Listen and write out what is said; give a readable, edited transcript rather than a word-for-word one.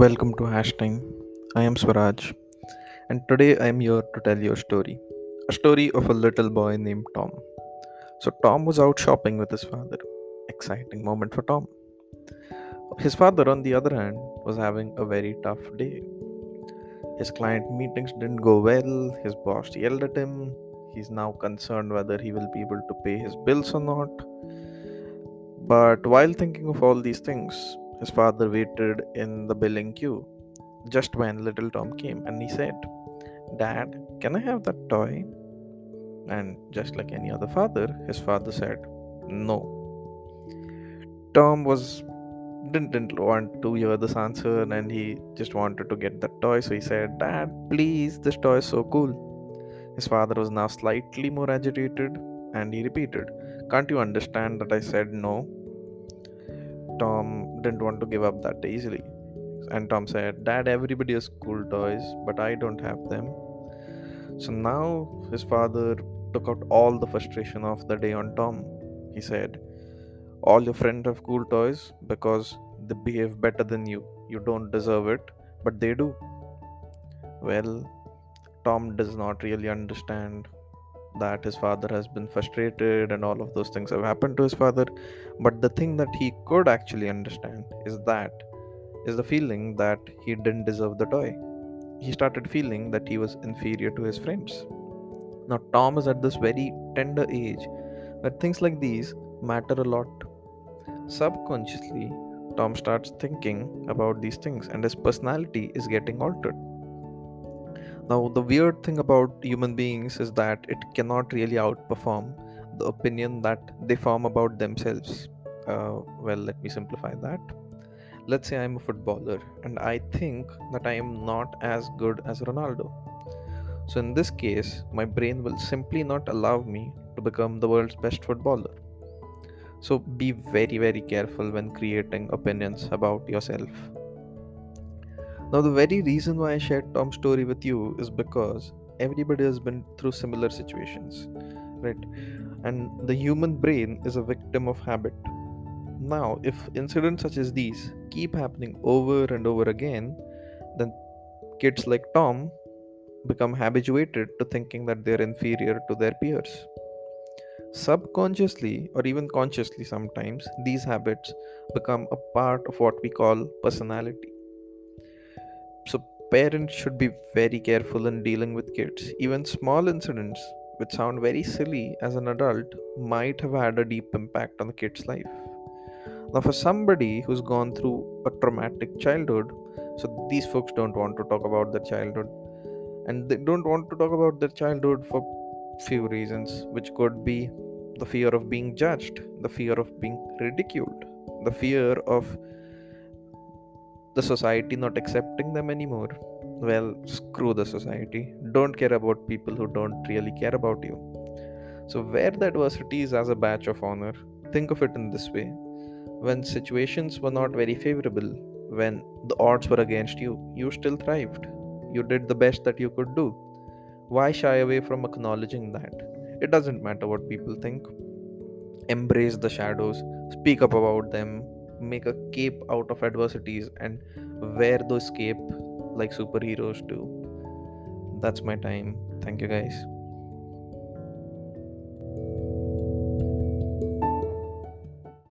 Welcome to Hash Time. I am Swaraj, and today I am here to tell you a story of a little boy named Tom. So Tom was out shopping with his father. Exciting moment for Tom. His father, on the other hand, was having a very tough day. His client meetings didn't go well, his boss yelled at him, he's now concerned whether he will be able to pay his bills or not. But while thinking of all these things, his father waited in the billing queue just when little Tom came, and he said, "Dad, can I have that toy?" And just like any other father, his father said, "No." Tom didn't want to hear this answer, and he just wanted to get that toy. So he said, "Dad, please, this toy is so cool." His father was now slightly more agitated, and he repeated, "Can't you understand that I said no?" Tom didn't want to give up that easily, and Tom said, "Dad, everybody has cool toys, but I don't have them." So now his father took out all the frustration of the day on Tom. He said, "All your friends have cool toys because they behave better than you. You don't deserve it, but they do." Well, Tom does not really understand that his father has been frustrated and all of those things have happened to his father, but the thing that he could actually understand is the feeling that he didn't deserve the toy. He started feeling that he was inferior to his friends. Now Tom is at this very tender age where things like these matter a lot. Subconsciously, Tom starts thinking about these things, and his personality is getting altered. Now, the weird thing about human beings is that it cannot really outperform the opinion that they form about themselves. Let me simplify that. Let's say I'm a footballer and I think that I am not as good as Ronaldo. So in this case, my brain will simply not allow me to become the world's best footballer. So be very, very careful when creating opinions about yourself. Now, the very reason why I shared Tom's story with you is because everybody has been through similar situations, right? And the human brain is a victim of habit. Now, if incidents such as these keep happening over and over again, then kids like Tom become habituated to thinking that they are inferior to their peers. Subconsciously, or even consciously sometimes, these habits become a part of what we call personality. So parents should be very careful in dealing with kids. Even small incidents, which sound very silly as an adult, might have had a deep impact on the kid's life. Now, for somebody who's gone through a traumatic childhood, so these folks don't want to talk about their childhood. And they don't want to talk about their childhood for few reasons, which could be the fear of being judged, the fear of being ridiculed, the fear of the society not accepting them anymore. Well, screw the society. Don't care about people who don't really care about you. So wear the adversities as a badge of honor. Think of it in this way. When situations were not very favorable, when the odds were against you, you still thrived. You did the best that you could do. Why shy away from acknowledging that? It doesn't matter what people think. Embrace the shadows. Speak up about them. Make a cape out of adversities and wear those capes like superheroes do. That's my time. Thank you guys.